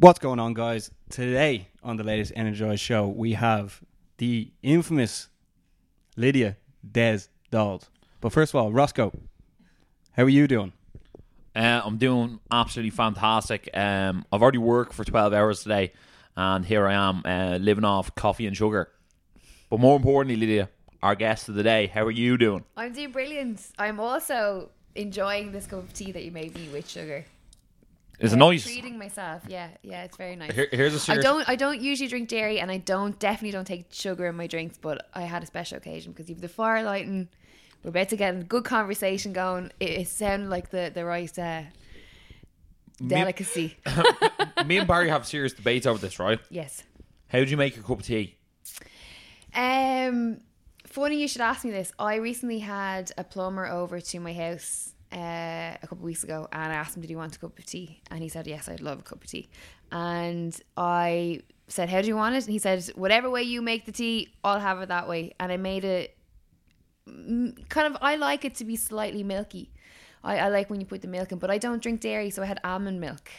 What's going on, guys? Today on the latest Energize show, we have the infamous Lydia Des Dahl. But first of all, Roscoe, how are you doing? I'm doing absolutely fantastic. I've already worked for 12 hours today, and here I am living off coffee and sugar. But more importantly, Lydia, our guest of the day, how are you doing? I'm doing brilliant. I'm also enjoying this cup of tea that you made me with sugar. It's nice. Treating myself, yeah, it's very nice. Here's a serious... I don't usually drink dairy, and I definitely don't take sugar in my drinks. But I had a special occasion because you've the fire lighting. We're about to get a good conversation going. It sounded like the right delicacy. Me and Barry have serious debates over this, right? Yes. How do you make your cup of tea? Funny you should ask me this. I recently had a plumber over to my house a couple of weeks ago, and I asked him, did he want a cup of tea? And he said, yes, I'd love a cup of tea. And I said, how do you want it? And he said, whatever way you make the tea, I'll have it that way. And I made it kind of, I like it to be slightly milky. I like when you put the milk in, but I don't drink dairy, so I had almond milk.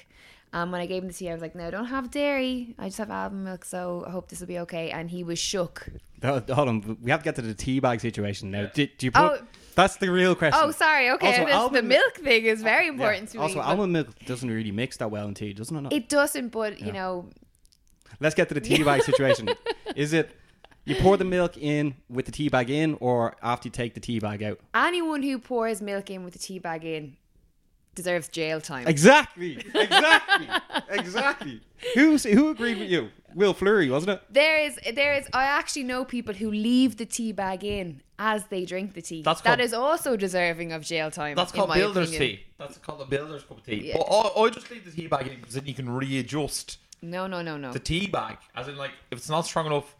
When I gave him the tea, I was like, no, I don't have dairy. I just have almond milk, so I hope this will be okay. And he was shook. Hold on. We have to get to the tea bag situation now. Do you put... Oh. That's the real question. Oh, sorry. Okay. Also, the milk thing is very important to me. Also, almond milk doesn't really mix that well in tea, doesn't it? It doesn't, but, you know... Let's get to the tea bag situation. Is it... You pour the milk in with the tea bag in, or after you take the tea bag out? Anyone who pours milk in with the tea bag in deserves jail time. Exactly. Who agreed with you? Will Fleury, wasn't it? There is. I actually know people who leave the tea bag in as they drink the tea. That is also deserving of jail time. That's called builder's tea. That's called a builder's cup of tea. Yeah. But I just leave the tea bag in because then you can readjust. No. The tea bag, as in, like, if it's not strong enough,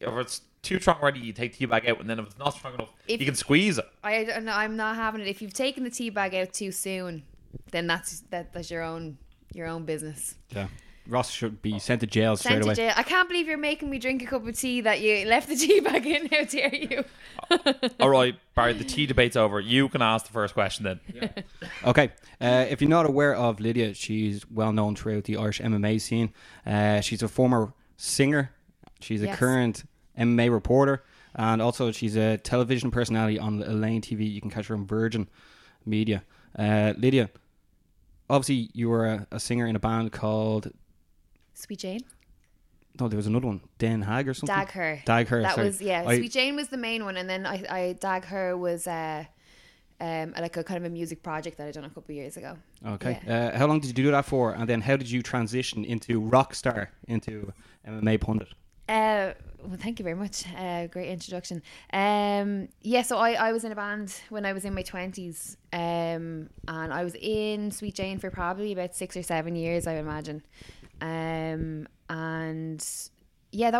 if it's too strong already, you take the tea bag out, and then if it's not strong enough, you can squeeze it. I'm not having it. If you've taken the tea bag out too soon, then that's your own business. Yeah. Ross should be sent to jail straight away. I can't believe you're making me drink a cup of tea that you left the tea bag in. How dare you? All right, Barry, the tea debate's over. You can ask the first question then. Yeah. Okay. If you're not aware of Lydia, she's well known throughout the Irish MMA scene. She's a former singer. She's a current MMA reporter. And also she's a television personality on Elaine TV. You can catch her on Virgin Media. Lydia, obviously you were a singer in a band called... Sweet Jane? No, there was another one. Den Hag or something? Dagher. That was, Sweet Jane was the main one. And then I Dagher was like a kind of a music project that I done a couple of years ago. Okay. Yeah. How long did you do that for? And then how did you transition into rock star, into MMA pundit? Well, thank you very much. Great introduction. So I was in a band when I was in my 20s. And I was in Sweet Jane for probably about 6 or 7 years, I would imagine. That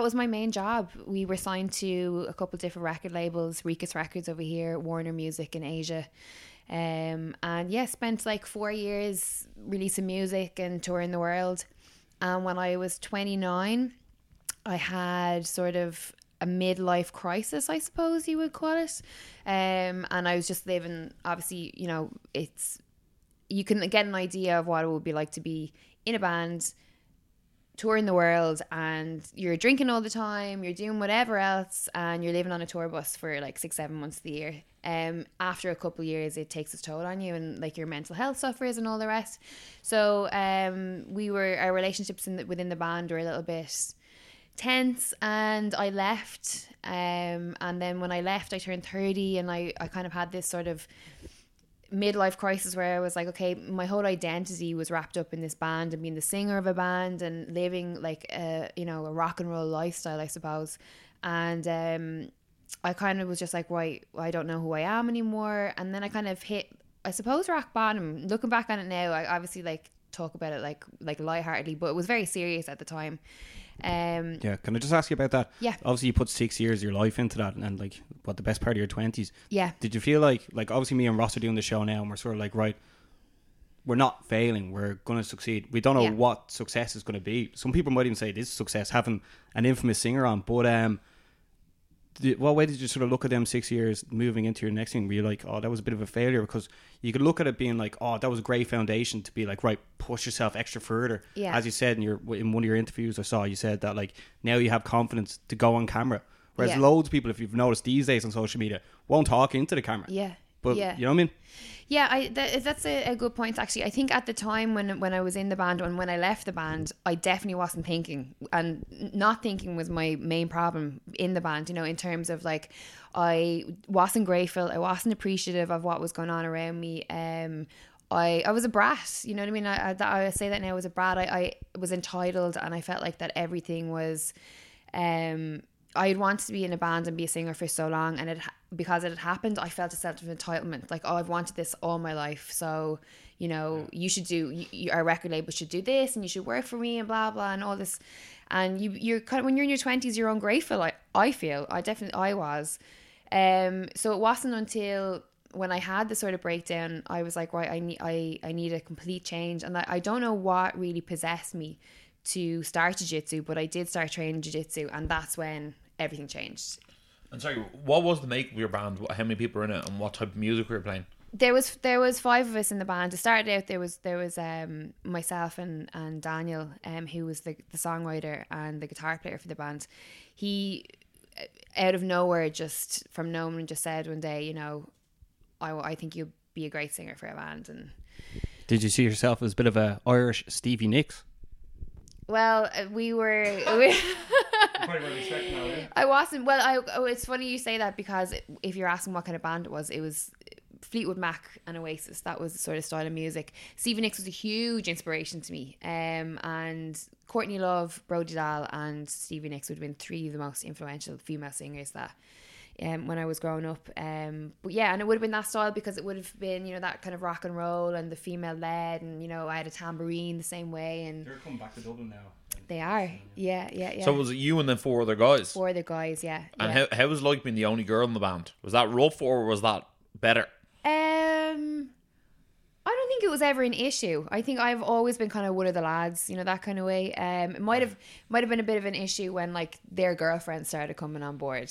was my main job. We were signed to a couple of different record labels, Reekus Records over here, Warner Music in Asia. Spent like 4 years releasing music and touring the world. And when I was 29, I had sort of a midlife crisis, I suppose you would call it. And I was just living, obviously, you know, you can get an idea of what it would be like to be in a band, touring the world, and you're drinking all the time, you're doing whatever else, and you're living on a tour bus for like 6-7 months of the year. After a couple of years, it takes its toll on you, and like your mental health suffers and all the rest. So our relationships within the band were a little bit tense, and I left. And then when I left, I turned 30, and I kind of had this sort of midlife crisis where I was like, okay, my whole identity was wrapped up in this band and being the singer of a band and living like a rock and roll lifestyle, I suppose. And I kind of was just like, right, I don't know who I am anymore. And then I kind of hit, I suppose, rock bottom. Looking back on it now, I obviously like talk about it like lightheartedly, but it was very serious at the time. Can I just ask you about that? Yeah. Obviously you put 6 years of your life into that, and like the best part of your 20s. Yeah. Did you feel like obviously me and Ross are doing the show now, and we're sort of like, right, we're not failing, we're going to succeed. We don't know what success is going to be. Some people might even say this is success, having an infamous singer on, but What way did you sort of look at them 6 years moving into your next thing? Were you like, oh, that was a bit of a failure? Because you could look at it being like, oh, that was a great foundation to be like, right, push yourself extra further. Yeah. As you said in one of your interviews I saw, you said that like now you have confidence to go on camera. Whereas loads of people, if you've noticed these days on social media, won't talk into the camera. Yeah. But you know what I mean? Yeah, that's a good point, actually. I think at the time when I was in the band and when I left the band, I definitely wasn't thinking. And not thinking was my main problem in the band, you know, in terms of like, I wasn't grateful. I wasn't appreciative of what was going on around me. I was a brat, you know what I mean? I say that now, I was a brat. I was entitled, and I felt like that everything was... I'd wanted to be in a band and be a singer for so long, and because it had happened, I felt a sense of entitlement. Like, oh, I've wanted this all my life, so, you know, you should do, our record label should do this, and you should work for me, and blah, blah, and all this. And you're kind of, when you're in your 20s, you're ungrateful, I was. So it wasn't until when I had the sort of breakdown, I was like, right, I need a complete change. And I don't know what really possessed me to start jiu-jitsu, but I did start training jiu-jitsu, and that's when everything changed. And sorry, what was the make of your band? How many people were in it, and what type of music were you playing? There was five of us in the band. It started out there was myself and Daniel, who was the songwriter and the guitar player for the band. He, out of nowhere, just from no one, just said one day, you know, I think you'll be a great singer for a band. And did you see yourself as a bit of a Irish Stevie Nicks? Well, we I wasn't. Well, it's funny you say that, because if you're asking what kind of band it was Fleetwood Mac and Oasis. That was the sort of style of music. Stevie Nicks was a huge inspiration to me. And Courtney Love, Brody Dahl and Stevie Nicks would have been three of the most influential female singers that when I was growing up. But yeah, and it would have been that style, because it would have been, you know, that kind of rock and roll and the female led, and, you know, I had a tambourine the same way. And they're coming back to Dublin now. They are, yeah. So was it you and then four other guys? Four other guys, yeah. And how was it like being the only girl in the band? Was that rough or was that better? I don't think it was ever an issue. I think I've always been kind of one of the lads, you know, that kind of way. It might have been a bit of an issue when like their girlfriends started coming on board.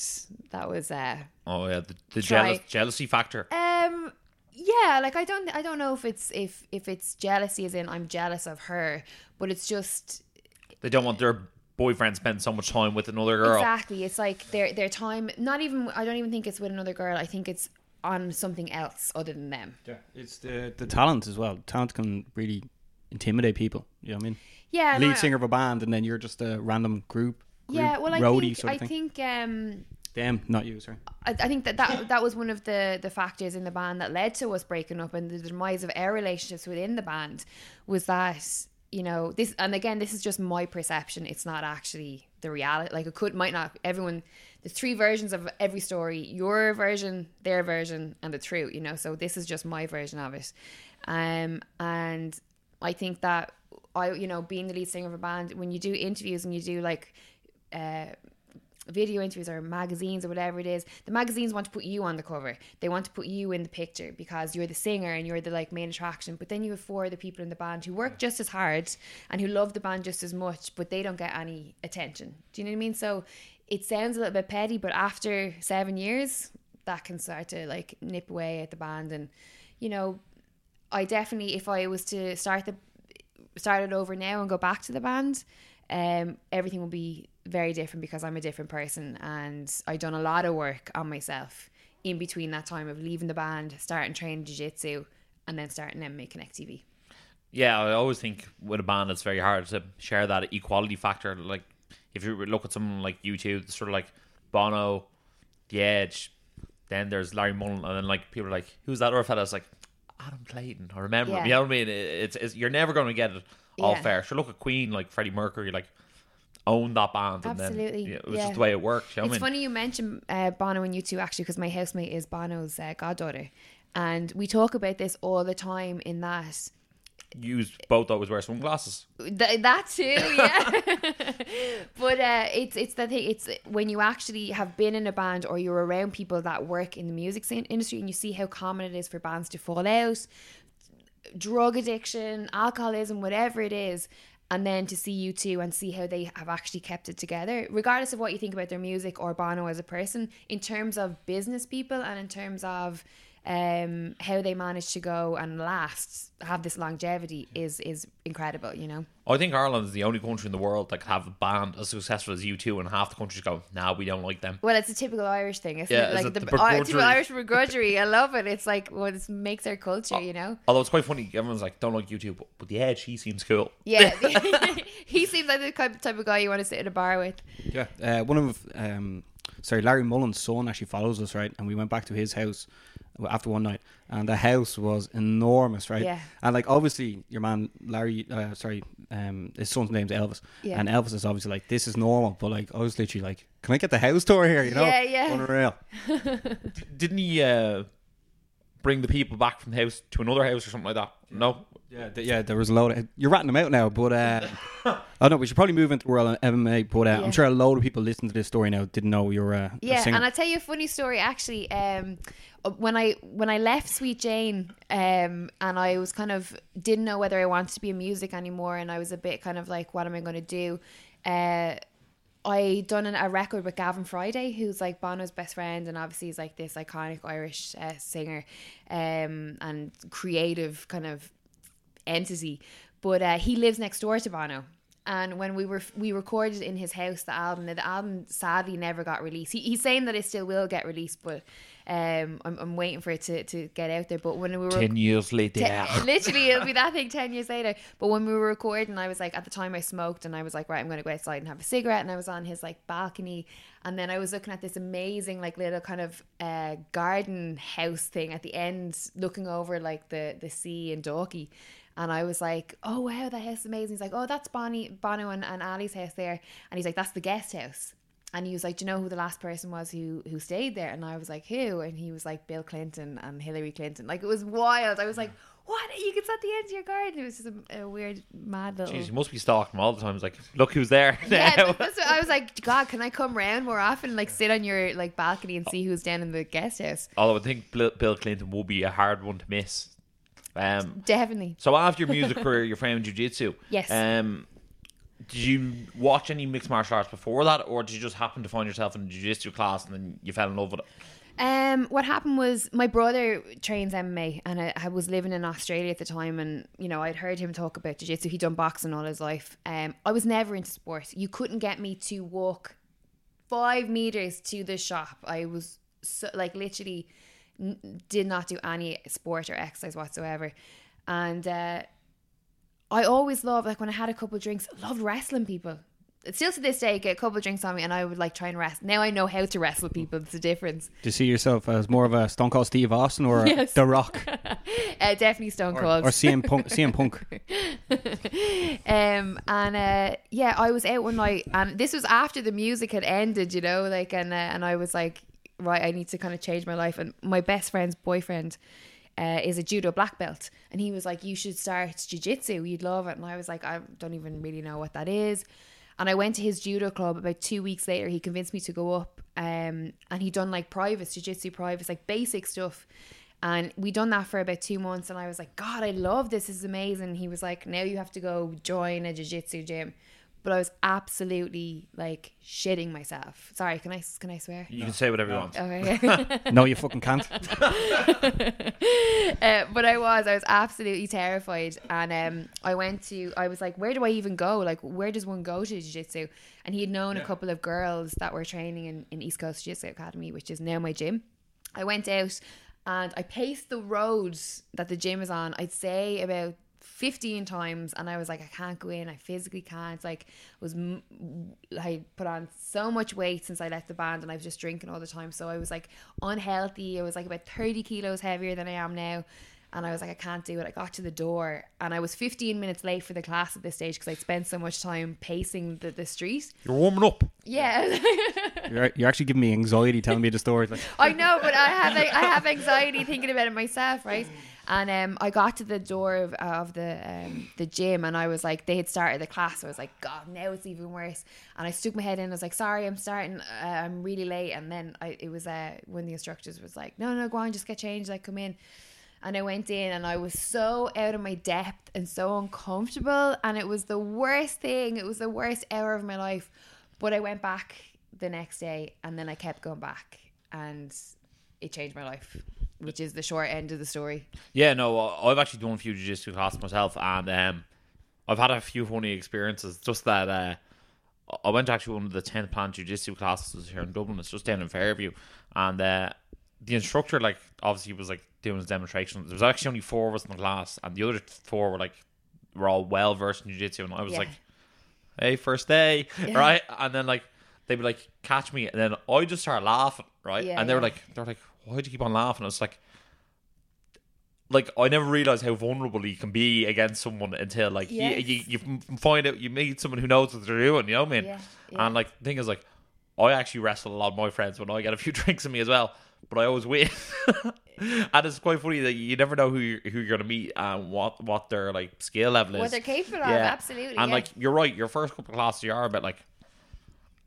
That was oh yeah, the jealousy factor. Yeah, like I don't know if it's if it's jealousy as in I'm jealous of her, but it's just they don't want their boyfriend spend so much time with another girl. Exactly, it's like their time. Not even I don't even think it's with another girl. I think it's on something else other than them. Yeah, it's the talent as well. Talent can really intimidate people, you know what I mean? Yeah. Lead singer of a band, and then you're just a random group yeah, well, roadie sort of thing. I think them, not you, sorry. I think that was one of the factors in the band that led to us breaking up, and the demise of our relationships within the band was that, you know, this, and again, this is just my perception. It's not actually the reality. Like might not everyone. There's three versions of every story: your version, their version, and the truth. You know, so this is just my version of it. And I think that being the lead singer of a band, when you do interviews and you do like video interviews or magazines or whatever it is, the magazines want to put you on the cover. They want to put you in the picture because you're the singer and you're the like main attraction. But then you have four other people in the band who work just as hard and who love the band just as much, but they don't get any attention. Do you know what I mean? So it sounds a little bit petty, but after 7 years, that can start to like nip away at the band. And you know, I definitely, if I was to start it over now and go back to the band, everything will be very different because I'm a different person, and I've done a lot of work on myself in between that time of leaving the band, starting training jiu-jitsu, and then starting making XTV. Yeah, I always think with a band it's very hard to share that equality factor. Like if you look at someone like U2, sort of like Bono, The Edge, then there's Larry Mullen, and then like people are like, who's that other fella? It's like Adam Clayton. I remember him. You know what I mean? It's you're never going to get it all fair. Sure, look at Queen, like Freddie Mercury, like owned that band. Absolutely. And then, you know, it was just the way it worked. You know what I mean? Funny you mention Bono and U2, actually, because my housemate is Bono's goddaughter, and we talk about this all the time. In that, you both always wear sunglasses. That too, yeah. But it's the thing. It's when you actually have been in a band or you're around people that work in the music industry, and you see how common it is for bands to fall out, drug addiction, alcoholism, whatever it is. And then to see U2 and see how they have actually kept it together, regardless of what you think about their music or Bono as a person, in terms of business people and in terms of how they managed to go and last, have this longevity, is incredible, you know. I think Ireland is the only country in the world that can have a band as successful as U2 and half the countries go, nah, we don't like them. Well, it's a typical Irish thing, isn't it? Like the typical Irish begrudgery. I love it. It's like, well, it makes our culture, you know. Although it's quite funny, everyone's like, don't like U2, but The Edge, he seems cool. Yeah, he seems like the type of guy you want to sit in a bar with. Yeah, Larry Mullen's son actually follows us, right? And we went back to his house after one night, and the house was enormous, right? Yeah. And like, obviously, your man Larry, his son's name's Elvis, yeah. And Elvis is obviously like, this is normal, but like, I was literally like, can I get the house tour here? You know, yeah, yeah, unreal. Didn't he bring the people back from the house to another house or something like that? No. Yeah, there was a load of... You're ratting them out now, but... oh, no, we should probably move into the world of MMA, but I'm sure a load of people listening to this story now didn't know you were a singer. Yeah, and I'll tell you a funny story, actually. When I left Sweet Jane, and I was kind of... didn't know whether I wanted to be in music anymore, and I was a bit kind of like, what am I going to do? I done a record with Gavin Friday, who's like Bono's best friend, and obviously he's like this iconic Irish singer and creative kind of entity, but he lives next door to Bono, and when we recorded in his house the album sadly never got released. He's saying that it still will get released, but I'm waiting for it to get out there. But when we were 10 years later, literally it'll be that thing 10 years later. But when we were recording, I was like, at the time I smoked, and I was like, right, I'm going to go outside and have a cigarette, and I was on his like balcony, and then I was looking at this amazing like little kind of garden house thing at the end, looking over like the sea and Dalky. And I was like, oh, wow, that house is amazing. He's like, oh, that's Bono and Ali's house there. And he's like, that's the guest house. And he was like, do you know who the last person was who stayed there? And I was like, who? And he was like, Bill Clinton and Hillary Clinton. Like, it was wild. I was like, what? You could sit at the end of your garden. It was just a weird, mad little... Jeez, you must be stalking all the time. It's like, look who's there now. Yeah, that's what I was like, God, can I come round more often? Like, sit on your like balcony and see who's down in the guest house. Although I think Bill Clinton will be a hard one to miss. Definitely. So after your music career, you're framed jiu-jitsu. Yes. Did you watch any mixed martial arts before that, or did you just happen to find yourself in a jiu-jitsu class and then you fell in love with it? What happened was, my brother trains MMA, and I was living in Australia at the time, and you know, I'd heard him talk about jiu-jitsu. He'd done boxing all his life. I was never into sports. You couldn't get me to walk 5 meters to the shop. I was so, like, literally did not do any sport or exercise whatsoever. And I always loved, like, when I had a couple of drinks, I loved wrestling people. Still to this day, I get a couple of drinks on me and I would like try and wrestle. Now I know how to wrestle people. It's a difference. Do you see yourself as more of a Stone Cold Steve Austin or yes, The Rock? Definitely Stone Cold. Or CM Punk. I was out one night, and this was after the music had ended, you know, like, and I was like, right, I need to kind of change my life. And my best friend's boyfriend is a judo black belt, and he was like, you should start jiu-jitsu, you'd love it. And I was like, I don't even really know what that is. And I went to his judo club about 2 weeks later. He convinced me to go up, and he'd done like jiu-jitsu privates, like basic stuff, and we done that for about 2 months, and I was like, God, I love this, this is amazing. He was like, now you have to go join a jiu-jitsu gym. But I was absolutely like shitting myself. Sorry, can I swear? You can say whatever you want. Okay. No, you fucking can't. But I was absolutely terrified. And I was like, where do I even go? Like, where does one go to jiu-jitsu? And he had known a couple of girls that were training in East Coast Jiu-Jitsu Academy, which is now my gym. I went out and I paced the roads that the gym is on, I'd say about 15 times, and I was like, I can't go in, I physically can't. Like, I put on so much weight since I left the band, and I was just drinking all the time, so I was like unhealthy. I was like about 30 kilos heavier than I am now, and I was like, I can't do it. I got to the door, and I was 15 minutes late for the class at this stage because I'd spent so much time pacing the street. You're warming up. Yeah. You're actually giving me anxiety telling me the story. Like, I know, but I have anxiety thinking about it myself, right? And I got to the door of the gym, and I was like, they had started the class, so I was like, God, now it's even worse. And I stuck my head in, I was like, sorry, I'm starting, I'm really late. And then it was when the instructors was like, no, go on, just get changed, like, come in. And I went in and I was so out of my depth and so uncomfortable, and it was the worst thing. It was the worst hour of my life. But I went back the next day, and then I kept going back, and it changed my life, which is the short end of the story. Yeah, no, I've actually done a few jiu-jitsu classes myself, and I've had a few funny experiences. Just that I went to actually one of the 10th plan jiu-jitsu classes here in Dublin. It's just down in Fairview, and the instructor, like, obviously was like doing his demonstration. There was actually only four of us in the class, and the other four were all well versed in jiu-jitsu, and I was like, hey, first day, right? And then like they'd be like, catch me, and then I just started laughing, right? Yeah, and they were like, why do you keep on laughing? I was like I never realized how vulnerable you can be against someone until like you find out, you meet someone who knows what they're doing, you know what I mean? Yeah, yeah. And like the thing is, like, I actually wrestle a lot of my friends when I get a few drinks in me as well, but I always win. And it's quite funny that you never know who you're going to meet and what their like skill level is, what they're capable of. Absolutely. And like, you're right, your first couple of classes you are a bit like,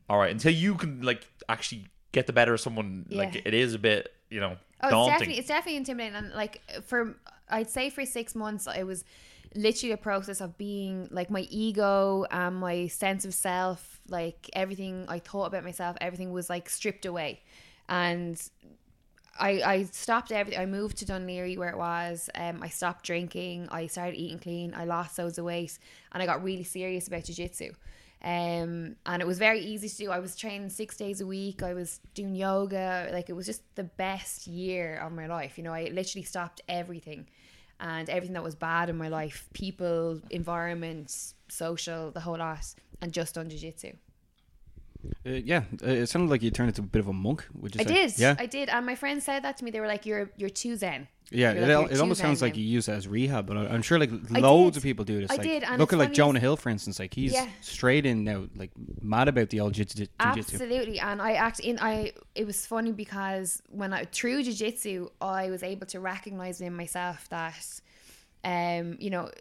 alright, until you can like actually get the better of someone, like it is a bit, you know, daunting. It's definitely intimidating. And like, I'd say for 6 months it was literally a process of being like, my ego and my sense of self, like everything I thought about myself, everything was like stripped away. And I stopped everything. I moved to Dunleary where it was. I stopped drinking. I started eating clean. I lost loads of weight, and I got really serious about jiu-jitsu. And it was very easy to do. I was training 6 days a week. I was doing yoga. Like, it was just the best year of my life. You know, I literally stopped everything, and everything that was bad in my life, people, environment, social, the whole lot, and just done jiu-jitsu. It sounded like you turned into a bit of a monk, would you say? I did, and my friends said that to me. They were like, you're too zen. Yeah, it almost sounds like you use it as rehab, but I'm sure like loads of people do this. I did. And look at like Jonah Hill, for instance. Like, he's straight in now, like mad about the old jiu-jitsu. Absolutely. And it was funny because through jiu-jitsu, I was able to recognize in myself that, you know,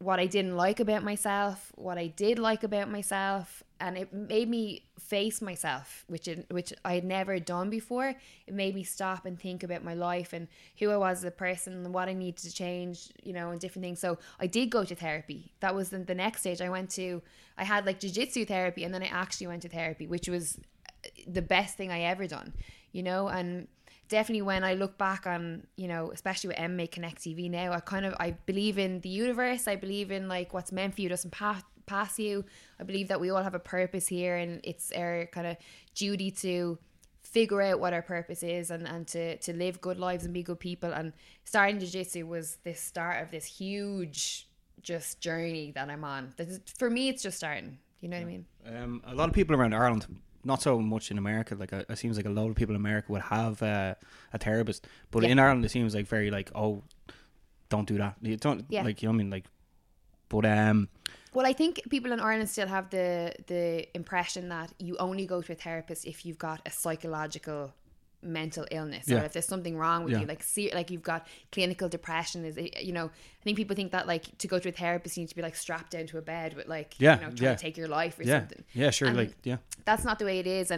what I didn't like about myself, what I did like about myself. And it made me face myself, which I had never done before. It made me stop and think about my life and who I was as a person and what I needed to change, you know, and different things. So I did go to therapy. That was the next stage. I had like jiu-jitsu therapy, and then I actually went to therapy, which was the best thing I ever done, you know. And definitely when I look back on, you know, especially with MMA Connect TV now, I believe in the universe. I believe in like, what's meant for you doesn't pass you. I believe that we all have a purpose here, and it's our kind of duty to figure out what our purpose is, and to live good lives and be good people. And starting jiu-jitsu was the start of this huge just journey that I'm on. For me, it's just starting, you know what I mean? A lot of people around Ireland, not so much in America, like it seems like a lot of people in America would have a therapist, but in Ireland it seems like very like, oh, don't do that, you don't like, you know what I mean? Like, but well, I think people in Ireland still have the impression that you only go to a therapist if you've got a psychological mental illness, or if there's something wrong with you, like you've got clinical depression. Is, you know, I think people think that like, to go to a therapist you need to be like strapped down to a bed with like, you know, trying to take your life or something. Yeah, sure. And like, that's not the way it is.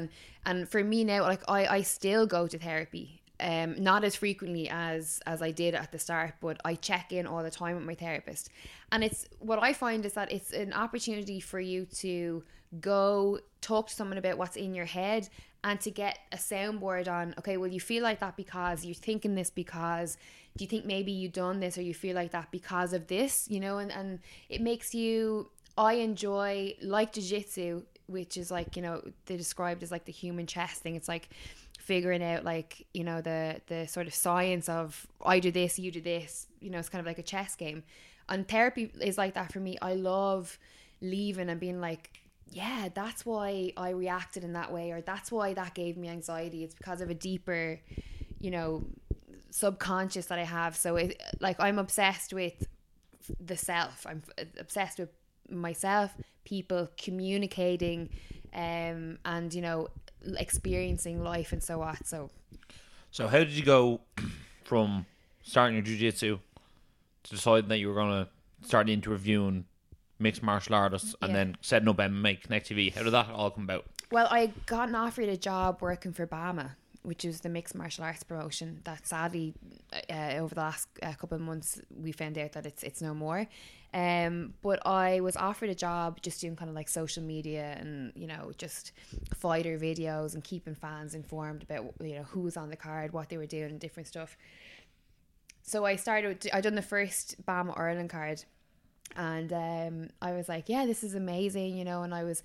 And for me now, like I still go to therapy. Not as frequently as I did at the start, but I check in all the time with my therapist. And it's, what I find is that it's an opportunity for you to go talk to someone about what's in your head, and to get a soundboard on, okay, well, you feel like that because you're thinking this, because do you think maybe you've done this, or you feel like that because of this, you know? And it makes you, I enjoy like jiu-jitsu, which is like, you know, they're described as like the human chess thing. It's like figuring out like, you know, the sort of science of, I do this, you do this, you know, it's kind of like a chess game. And therapy is like that for me. I love leaving and being like, yeah, that's why I reacted in that way, or that's why that gave me anxiety. It's because of a deeper, you know, subconscious that I have. So it, like, I'm obsessed with the self. I'm obsessed with myself, people, communicating, and, you know, experiencing life and so on. So how did you go from starting your jiu-jitsu to deciding that you were going to start interviewing mixed martial artists and then setting up MMA Connect TV? How did that all come about? Well, I got an offer at a job working for Bama, which is the mixed martial arts promotion that sadly over the last couple of months we found out that it's no more. But I was offered a job just doing kind of like social media and, you know, just fighter videos and keeping fans informed about, you know, who was on the card, what they were doing, and different stuff. So I started, I done the first BAM Ireland card, and I was like, yeah, this is amazing, you know, and I was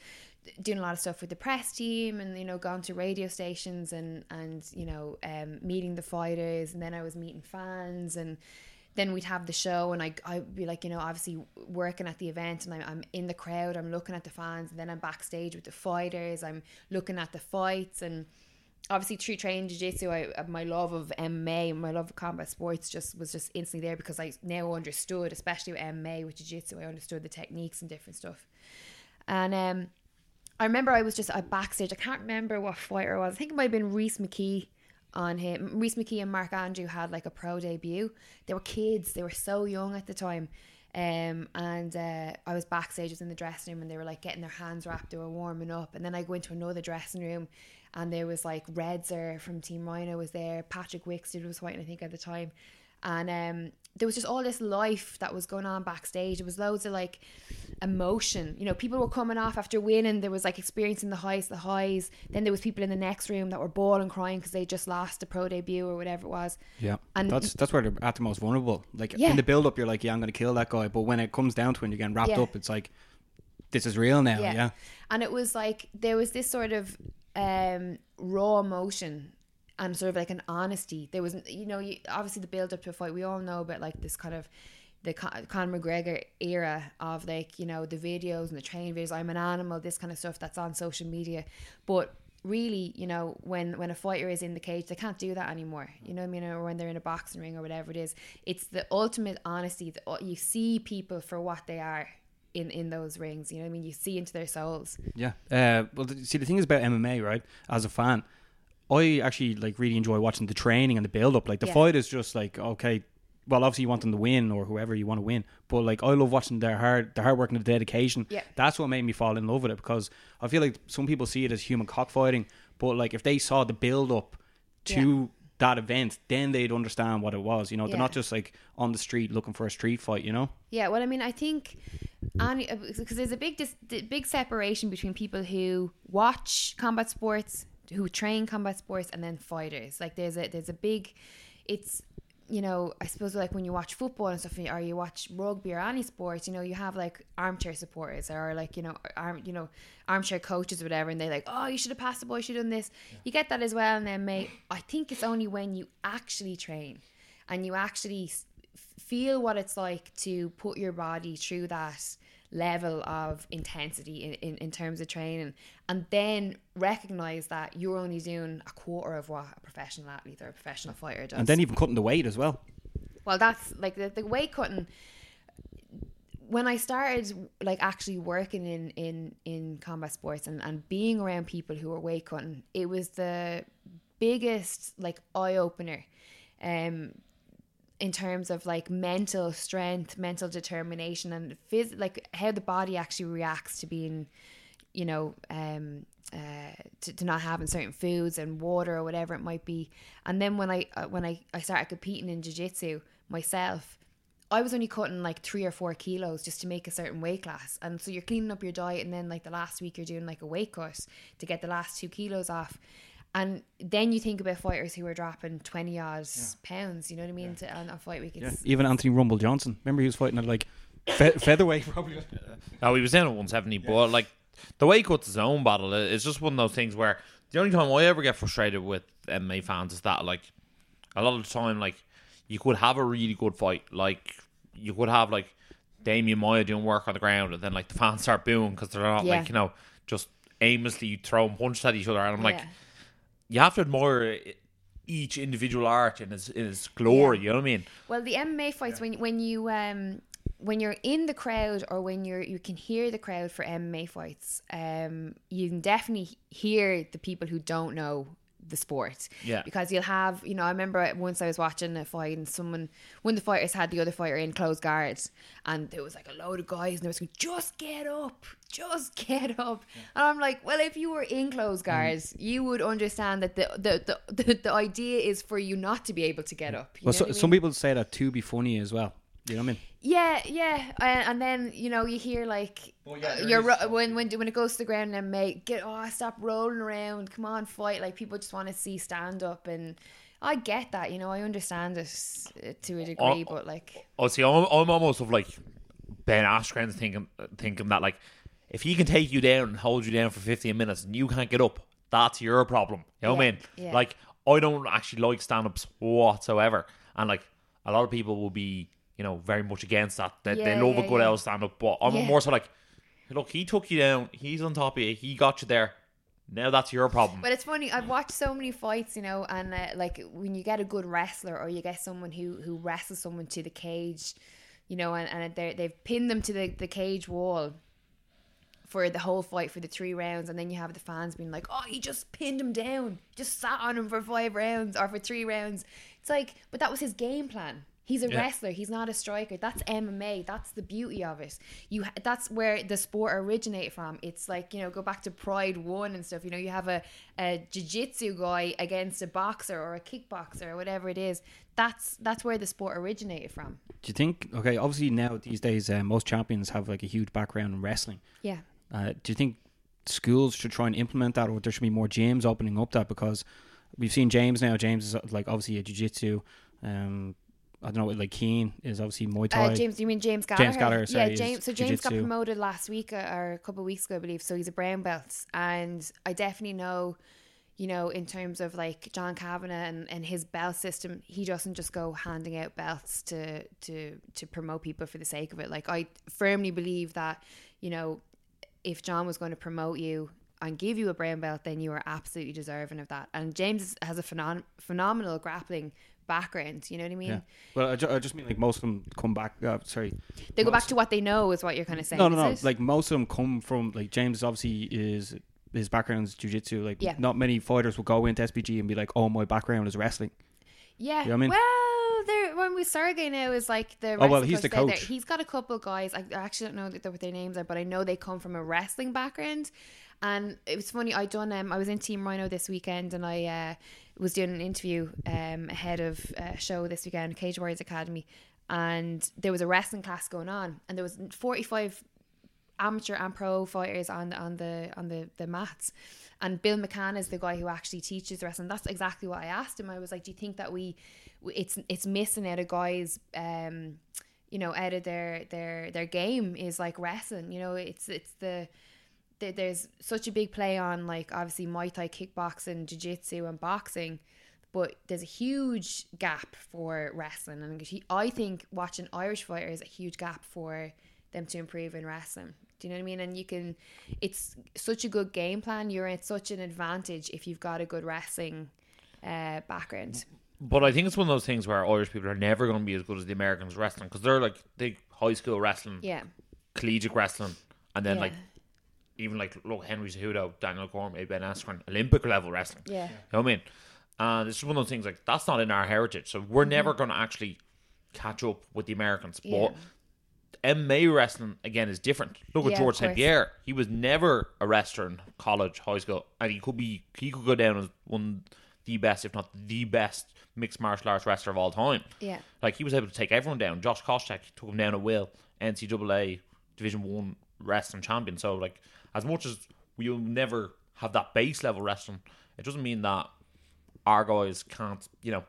doing a lot of stuff with the press team and, you know, going to radio stations and you know, meeting the fighters, and then I was meeting fans, and then we'd have the show, and I'd be like, you know, obviously working at the event, and I'm in the crowd, I'm looking at the fans, and then I'm backstage with the fighters, I'm looking at the fights. And obviously through training jiu-jitsu, my love of MMA and my love of combat sports was instantly there, because I now understood, especially with MMA, with jiu-jitsu, I understood the techniques and different stuff. And I remember I was just at backstage. I can't remember what fighter it was. I think it might have been Rhys McKee. Rhys McKee and Mark Andrew had like a pro debut. They were kids. They were so young at the time. I was backstage. I was in the dressing room, and they were like getting their hands wrapped. They were warming up. And then I go into another dressing room, and there was like Redzer from Team Rhino was there. Patrick Wickstead was fighting, I think, at the time. And there was just all this life that was going on backstage. There was loads of like emotion. You know, people were coming off after winning. There was like experiencing the highs. Then there was people in the next room that were bawling, crying because they just lost the pro debut or whatever it was. Yeah, and that's where they're at the most vulnerable. Like in the build up, you're like, yeah, I'm going to kill that guy. But when it comes down to it and you're getting wrapped up, it's like, this is real now. Yeah. And it was like, there was this sort of raw emotion and sort of like an honesty. There was, you know, obviously the build up to a fight, we all know about like this kind of the Conor McGregor era of like, you know, the videos and the training videos, I'm an animal, this kind of stuff that's on social media. But really, you know, when a fighter is in the cage, they can't do that anymore, you know what I mean, or when they're in a boxing ring or whatever it is. It's the ultimate honesty that you see people for what they are in those rings, you know what I mean, you see into their souls. Well, see, the thing is about MMA, right, as a fan, I actually like really enjoy watching the training and the build up. Like the fight is just like, okay, well, obviously you want them to win or whoever you want to win, but like I love watching their hard work and the dedication. That's what made me fall in love with it, because I feel like some people see it as human cockfighting, but like if they saw the build up to that event, then they'd understand what it was, you know. They're not just like on the street looking for a street fight, you know. Well, I mean, I think because there's a big separation between people who watch combat sports, who train combat sports, and then fighters. Like there's a big, it's, you know, I suppose like when you watch football and stuff, or you watch rugby or any sports, you know, you have like armchair supporters or like, you know, armchair coaches or whatever, and they're like, oh, you should have passed the ball, you should have done this. You get that as well. And then I think it's only when you actually train and you actually feel what it's like to put your body through that level of intensity in terms of training, and then recognize that you're only doing a quarter of what a professional athlete or a professional fighter does. And then even cutting the weight as well. Well, that's like the weight cutting. When I started like actually working in combat sports and being around people who were weight cutting, it was the biggest like eye opener in terms of like mental strength, mental determination, and like how the body actually reacts to being, you know, to not having certain foods and water or whatever it might be. And then when I started competing in jiu-jitsu myself, I was only cutting like 3 or 4 kilos just to make a certain weight class. And so you're cleaning up your diet, and then like the last week you're doing like a weight cut to get the last 2 kilos off. And then you think about fighters who are dropping 20-odd pounds, you know what I mean, on a fight week. It's even Anthony Rumble Johnson. Remember he was fighting at, like, featherweight, probably. He was down at 170, but, like, the way he cuts his own battle, it's just one of those things where the only time I ever get frustrated with MMA fans is that, like, a lot of the time, like, you could have a really good fight. Like, you could have, like, Damian Maia doing work on the ground, and then, like, the fans start booing because they're not, like, you know, just aimlessly throwing punches at each other. And I'm like... You have to admire each individual art in its glory. You know what I mean? Well, the MMA fights when you're in the crowd, or when you can hear the crowd for MMA fights, you can definitely hear the people who don't know the sport. Yeah. Because you'll have, you know, I remember once I was watching a fight and someone, one of the fighters had the other fighter in closed guard, and there was like a load of guys and they were saying, just get up, just get up. Yeah. And I'm like, well, if you were in closed guards, you would understand that the idea is for you not to be able to get up. You know what I mean? Some people say that to be funny as well. Do you know what I mean? Yeah, yeah. And then, you know, you hear like, when it goes to the ground and mate, stop rolling around, come on, fight. Like people just want to see stand up, and I get that, you know, I understand it to a degree, but like. Oh, see, I'm almost of like Ben Askren thinking that like, if he can take you down and hold you down for 15 minutes and you can't get up, that's your problem. You know what I mean? Yeah. Like, I don't actually like stand-ups whatsoever. And like, a lot of people will be, you know, very much against that. They love a good old stand-up, but I'm more so like, look, he took you down, he's on top of you, he got you there, now that's your problem. But it's funny, I've watched so many fights, you know, and like when you get a good wrestler or you get someone who wrestles someone to the cage, you know, and they've pinned them to the cage wall for the whole fight, for the 3 rounds, and then you have the fans being like, oh, he just pinned him down, just sat on him for 5 rounds or for 3 rounds. It's like, but that was his game plan. He's a wrestler. He's not a striker. That's MMA. That's the beauty of it. That's where the sport originated from. It's like, you know, go back to Pride 1 and stuff. You know, you have a jiu-jitsu guy against a boxer or a kickboxer or whatever it is. That's where the sport originated from. Do you think, okay, obviously now these days most champions have like a huge background in wrestling. Yeah. Do you think schools should try and implement that, or there should be more gyms opening up that? Because we've seen James now. James is like obviously a jiu-jitsu I don't know, like Keane is obviously Muay Thai. You mean James Gallagher? James Gallagher, sorry, yeah, James. So James jiu-jitsu got promoted last week or a couple of weeks ago, I believe. So he's a brown belt, and I definitely know, you know, in terms of like John Kavanagh and his belt system, he doesn't just go handing out belts to promote people for the sake of it. Like I firmly believe that, you know, if John was going to promote you and give you a brown belt, then you are absolutely deserving of that. And James has a phenomenal grappling background, you know what I mean? Yeah. Well, I just mean like most of them come back. They go back to what they know, is what you're kind of saying. No. Like most of them come from like James. Obviously, is his background is jiu-jitsu. Like, not many fighters will go into SBG and be like, "Oh, my background is wrestling." Yeah, you know what I mean? With Sergey now is like the he's the coach. He's got a couple guys. I actually don't know what their names are, but I know they come from a wrestling background. And it was funny, I was in Team Rhino this weekend, and I was doing an interview ahead of a show this weekend, Cage Warriors Academy, and there was a wrestling class going on, and there was 45 amateur and pro fighters on the mats, and Bill McCann is the guy who actually teaches wrestling. That's exactly what I asked him. I was like, do you think that it's missing out of guys you know, out of their game is like wrestling, you know? There's such a big play on like obviously Muay Thai, kickboxing, jiu-jitsu and boxing, but there's a huge gap for wrestling, and I think watching Irish fighters a huge gap for them to improve in wrestling. Do you know what I mean? And it's such a good game plan. You're at such an advantage if you've got a good wrestling background. But I think it's one of those things where Irish people are never going to be as good as the Americans wrestling, because they're like they high school wrestling, collegiate wrestling, and then like. Even like, look, Henry Cejudo, Daniel Cormier, Ben Askren, Olympic level wrestling. Yeah. You know what I mean? It's just one of those things, like, that's not in our heritage. So we're never going to actually catch up with the Americans. Yeah. But MMA wrestling, again, is different. Look at George St. Pierre. He was never a wrestler in college, high school. And he could go down as one of the best, if not the best, mixed martial arts wrestler of all time. Yeah. Like, he was able to take everyone down. Josh Koscheck took him down at will. NCAA Division I wrestling champion. So, like, as much as we'll never have that base level wrestling, it doesn't mean that our guys can't, you know,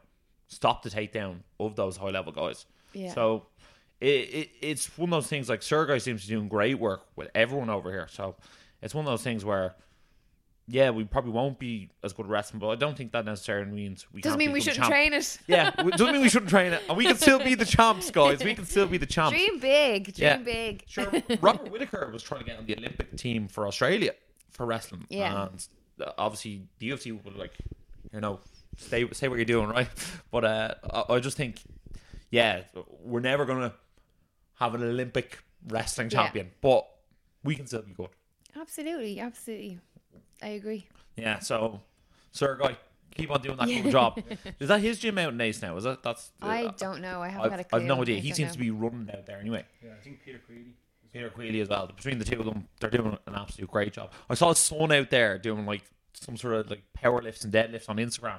stop the takedown of those high level guys. Yeah. So it's one of those things, like Sergei seems to be doing great work with everyone over here. So it's one of those things where, yeah, we probably won't be as good at wrestling, but I don't think that necessarily means we can't. Doesn't mean we shouldn't train it. Yeah, it doesn't mean we shouldn't train it. And we can still be the champs, guys. We can still be the champs. Dream big. Dream big. Sure. Robert Whittaker was trying to get on the Olympic team for Australia for wrestling. Yeah. And obviously, the UFC would, like, you know, say what you're doing, right? But I just think, yeah, we're never going to have an Olympic wrestling champion, but we can still be good. Absolutely. I agree. Yeah, so Sergei, Keep on doing that cool job. Is that his gym out in Ace now? Is that I don't know. I haven't had a clue. I've no idea. He seems to be running out there anyway. Yeah, I think Peter Queeley as well. Between the two of them, they're doing an absolute great job. I saw his son out there doing like some sort of like power lifts and deadlifts on Instagram.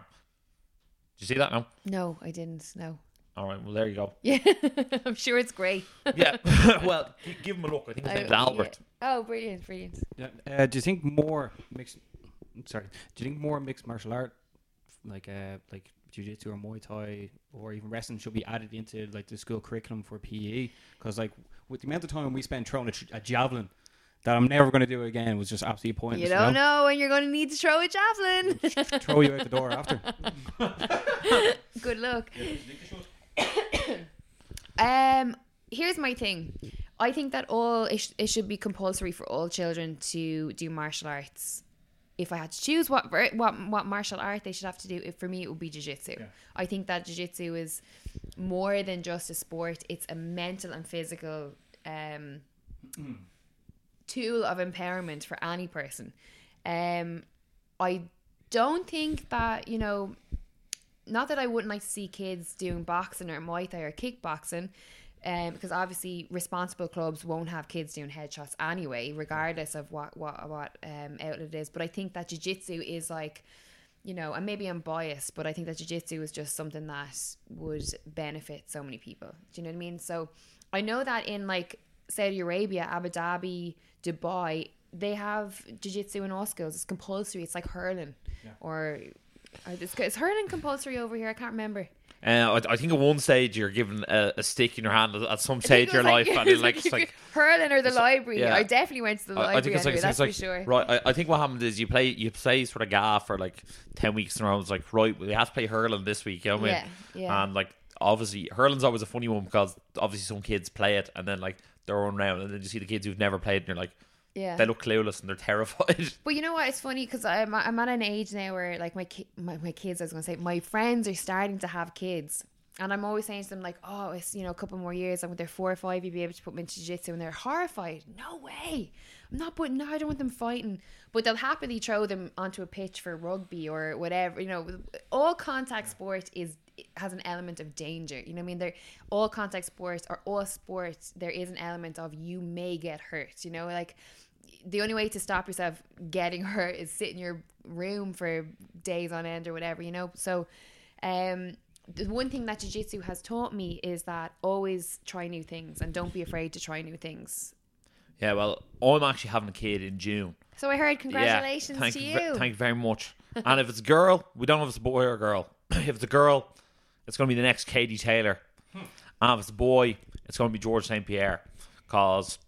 Did you see that now? No, I didn't. No. All right, well, there you go. Yeah, I'm sure it's great. Yeah, well, give him a look. I think his name is Albert. Yeah. Oh, brilliant. Do you think more mixed? Sorry, do you think more mixed martial art, like jiu-jitsu or Muay Thai or even wrestling, should be added into like the school curriculum for PE? Because like with the amount of time we spend throwing a javelin that I'm never going to do again was just absolutely pointless. You don't know when you're going to need to throw a javelin. Throw you out the door after. Good luck. Here's my thing. I think that it should be compulsory for all children to do martial arts. If I had to choose what martial art they should have to do, for me it would be jiu-jitsu. Yeah. I think that jiu-jitsu is more than just a sport. It's a mental and physical tool of empowerment for any person. I don't think that, you know, not that I wouldn't like to see kids doing boxing or Muay Thai or kickboxing, because obviously responsible clubs won't have kids doing headshots anyway, regardless of what outlet it is. But I think that jiu-jitsu is like, you know, and maybe I'm biased, but I think that jiu-jitsu is just something that would benefit so many people. Do you know what I mean? So I know that in like Saudi Arabia, Abu Dhabi, Dubai, they have jiu-jitsu in all schools. It's compulsory. It's like hurling or... Is hurling compulsory over here? I can't remember. I think at one stage you're given a stick in your hand at some stage of your life, and it's like hurling or the library. Yeah. I definitely went to the library. I think it's like, anyway, that's for sure. Right. I think what happened is you play sort of gaff for like 10 weeks in a row. It's like, right, we have to play hurling this week, you know what I mean? Yeah. And like obviously hurling's always a funny one because obviously some kids play it and then like their own round, and then you see the kids who've never played and you're like. Yeah. They look clueless and they're terrified. But you know what? It's funny because I'm at an age now where like my kids, I was going to say, my friends are starting to have kids. And I'm always saying to them like, oh, it's, you know, a couple more years. And when they're 4 or 5, you'd be able to put them into jiu-jitsu. And they're horrified. No way. No, I don't want them fighting. But they'll happily throw them onto a pitch for rugby or whatever. You know, all contact sport has an element of danger. You know what I mean? All contact sports or all sports, there is an element of you may get hurt. You know, like... The only way to stop yourself getting hurt is sit in your room for days on end or whatever, you know. So the one thing that jiu-jitsu has taught me is that always try new things and don't be afraid to try new things. Yeah, well, I'm actually having a kid in June. So I heard. Congratulations to you. Thank you very much. And if it's a girl, we don't know if it's a boy or a girl. If it's a girl, it's going to be the next Katie Taylor. And if it's a boy, it's going to be George St. Pierre. Because...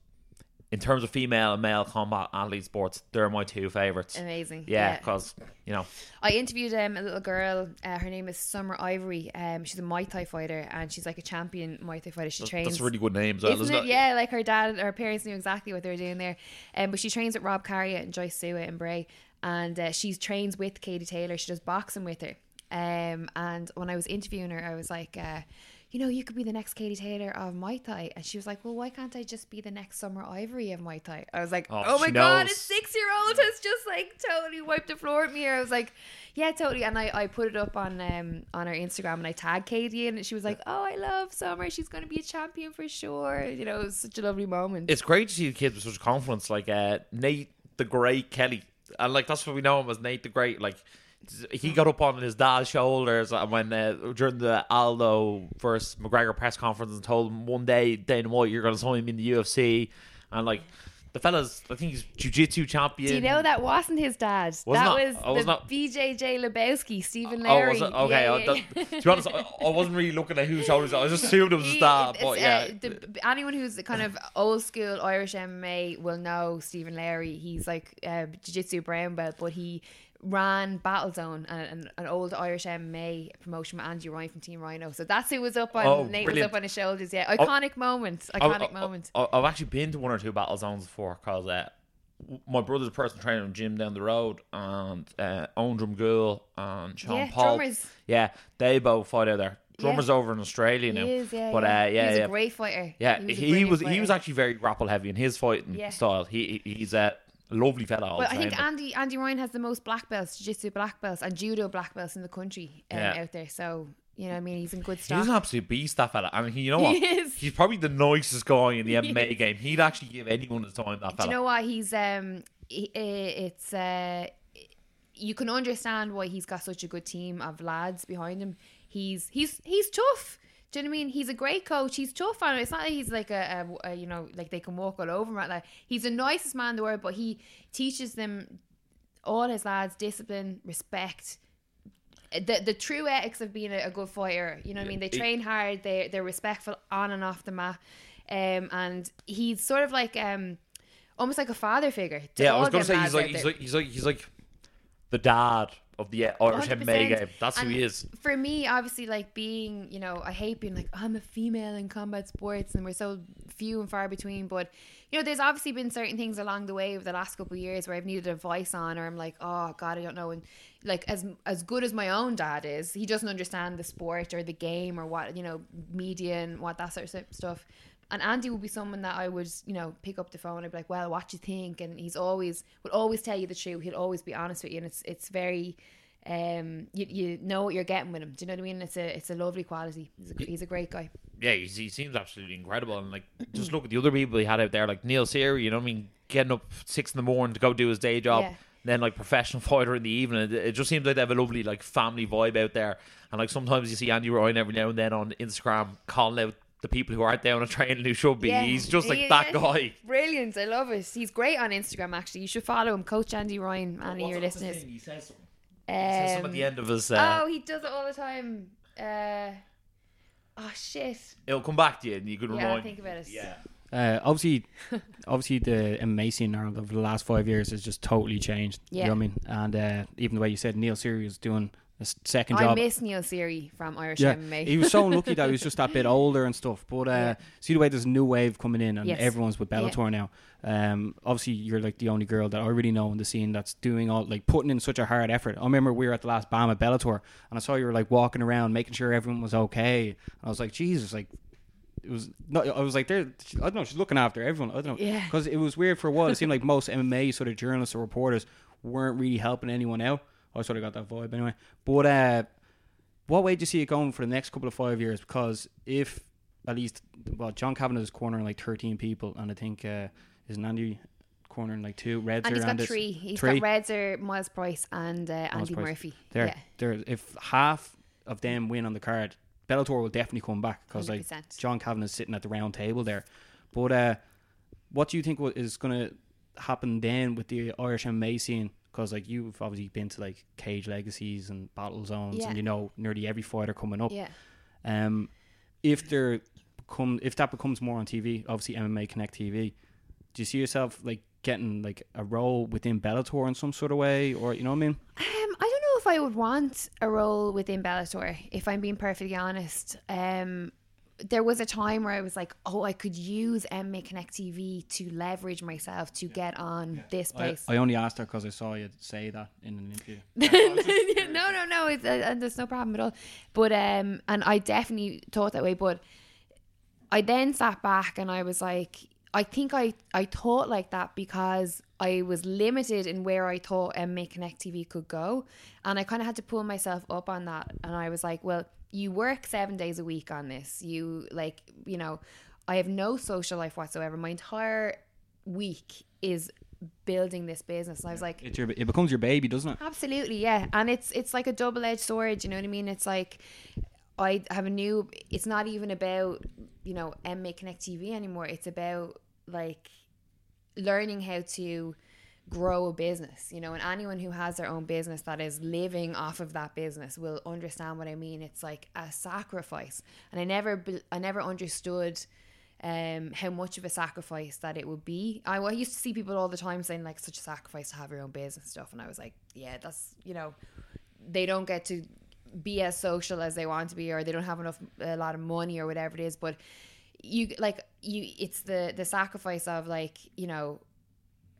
in terms of female and male combat athlete sports, they're my two favourites. Amazing. Yeah, because, you know. I interviewed a little girl. Her name is Summer Ivory. She's a Muay Thai fighter, and she's like a champion Muay Thai fighter. She trains. That's a really good name, isn't it? Yeah, like her parents knew exactly what they were doing there. But she trains with Rob Carriott and Joyce Suet and Bray. And she trains with Katie Taylor. She does boxing with her. And when I was interviewing her, I was like... you know, you could be the next Katie Taylor of Muay Thai. And she was like, well, why can't I just be the next Summer Ivory of Muay Thai? I was like, oh my God, a 6-year-old has just like totally wiped the floor at me. I was like, yeah, totally. And I put it up on her Instagram and I tagged Katie in, and she was like, oh, I love Summer. She's going to be a champion for sure. You know, it was such a lovely moment. It's great to see the kids with such confidence, like Nate the Great Kelly. And like, that's what we know him as, Nate the Great. Like, he got up on his dad's shoulders when during the Aldo versus McGregor press conference and told him one day, Dana White, you're going to sign him in the UFC. And like the fella's, I think he's jiu-jitsu champion. Do you know that wasn't his dad? That was BJJ Lebowski, Stephen Larry. Oh, was it? Okay. To be honest, I wasn't really looking at whose shoulders. I just assumed it was his dad. But yeah, anyone who's kind of old school Irish MMA will know Stephen Larry. He's like jiu-jitsu brown belt, but he ran Battlezone, an old Irish MMA promotion with Andy Ryan from Team Rhino. So that's who was up on Nate brilliant. Was up on his shoulders. Yeah, iconic moment. I've actually been to 1 or 2 Battlezones before because my brother's a personal trainer in gym down the road, and Ondrum Gould and Sean Paul. Drummers. Yeah, they both fight out there. Drummer's over in Australia now. He's a great fighter. Yeah, he was a great fighter. He was actually very grapple heavy in his fighting style. He's A lovely fella. Well, I think Andy Ryan has the most black belts, jiu-jitsu black belts and judo black belts in the country out there. So, you know what I mean? He's in good stock. He's an absolute beast, that fella. I mean, you know what? He is. He's probably the nicest guy in the MMA game. He'd actually give anyone the time, that fella. Do you know what? He's, you can understand why he's got such a good team of lads behind him. He's tough. Do you know what I mean? He's a great coach. He's tough on it. It's not like he's like a you know, like they can walk all over him. Right? Like, he's the nicest man in the world, but he teaches them, all his lads, discipline, respect, the true ethics of being a good fighter. You know what I mean? They train hard. They're respectful on and off the mat. And he's sort of like almost like a father figure. Yeah, I was going to say he's like the dad of the Irish MMA game. That's who he is. For me, obviously, like being, you know, I hate being like, oh, I'm a female in combat sports and we're so few and far between, but you know, there's obviously been certain things along the way over the last couple of years where I've needed a voice on, or I'm like, oh God, I don't know. And like, as good as my own dad is, he doesn't understand the sport or the game or what, you know, media and what that sort of stuff. And Andy would be someone that I would, you know, pick up the phone and be like, well, what do you think? And would always tell you the truth. He'd always be honest with you. And it's very, you know what you're getting with him. Do you know what I mean? It's a lovely quality. He's a great guy. Yeah, he seems absolutely incredible. And like, just look at the other people he had out there, like Neil Seary, you know what I mean? Getting up 6 a.m. to go do his day job. Yeah. Then like professional fighter in the evening. It just seems like they have a lovely like family vibe out there. And like sometimes you see Andy Ryan every now and then on Instagram calling out the people who aren't there on a train who should be. Yeah. He's just like that guy. Brilliant. I love it. He's great on Instagram, actually. You should follow him, Coach Andy Ryan. Andy, your listeners. He says something. He says something at the end of his... he does it all the time. It'll come back to you and you can remind... Yeah, think about it. Yeah. Obviously, the MMA scene in Ireland over the last 5 years has just totally changed. Yeah. You know what I mean? And even the way you said Neil Seary was doing... I miss Neil Seary from Irish MMA. He was so lucky that he was just that bit older and stuff. But see the way there's a new wave coming in, and everyone's with Bellator now. Obviously, you're like the only girl that I really know in the scene that's doing all, like putting in such a hard effort. I remember we were at the last BAM at Bellator, and I saw you were like walking around making sure everyone was okay. And I was like, Jesus, like. It was not. I was like, there. I don't know. She's looking after everyone. I don't know. Yeah. Because it was weird for a while. It seemed like most MMA sort of journalists or reporters weren't really helping anyone out. I sort of got that vibe anyway. But what way do you see it going for the next couple of 5 years? Because if at least, well, John Kavanagh's cornering like 13 people, and I think isn't Andy cornering like 2? Redzer, and he's got 3. He's got Redzer, Miles Price, and Andy Murphy. If half of them win on the card, Bellator will definitely come back because like John Kavanagh's sitting at the round table there. But what do you think is going to happen then with the Irish MMA scene? Because like you've obviously been to like Cage Legacies and Battlezones and you know nearly every fighter coming up. Yeah. If that becomes more on TV, obviously MMA Connect TV, do you see yourself like getting like a role within Bellator in some sort of way, or you know what I mean? I don't know if I would want a role within Bellator, if I'm being perfectly honest. There was a time where I was like, oh, I could use MMA Connect TV to leverage myself to get on this place. I only asked her because I saw you say that in an interview. No. It's, there's no problem at all. But, and I definitely thought that way. But I then sat back and I was like, I think I thought like that because I was limited in where I thought MMA Connect TV could go. And I kind of had to pull myself up on that. And I was like, well, you work 7 days a week on this. You like, you know, I have no social life whatsoever. My entire week is building this business. And I was like, it becomes your baby, doesn't it? Absolutely, yeah. And it's like a double-edged sword. You know what I mean? It's like I have it's not even about, you know, MMA Connect TV anymore. It's about like learning how to grow a business, you know, and anyone who has their own business that is living off of that business will understand what I mean. It's like a sacrifice, and I never understood how much of a sacrifice that it would be. I used to see people all the time saying like such a sacrifice to have your own business stuff, and I was like, yeah, that's, you know, they don't get to be as social as they want to be, or they don't have a lot of money or whatever it is. But it's the sacrifice of like, you know,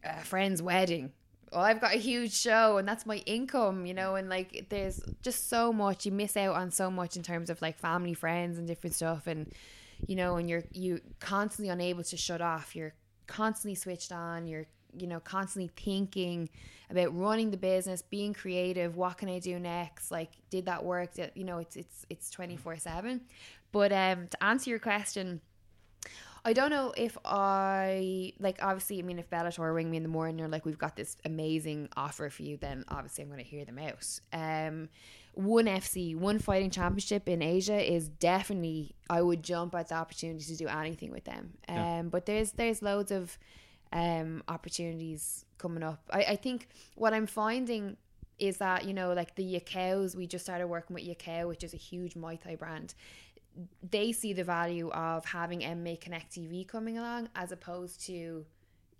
a friend's wedding. Oh, I've got a huge show and that's my income, you know, and like there's just so much you miss out on, so much in terms of like family, friends and different stuff. And you know, and you're constantly unable to shut off, you're constantly switched on, you're you know, constantly thinking about running the business, being creative, what can I do next? Like, did that work? You know, it's 24/7. But to answer your question, I don't know if I, like, obviously, I mean, if Bellator ring me in the morning or like, we've got this amazing offer for you, then obviously I'm going to hear them out. One FC, one fighting championship in Asia is definitely, I would jump at the opportunity to do anything with them. Yeah. But there's loads of opportunities coming up. I think what I'm finding is that, you know, like the Yakows, we just started working with Yakao, which is a huge Muay Thai brand. They see the value of having MMA Connect TV coming along as opposed to,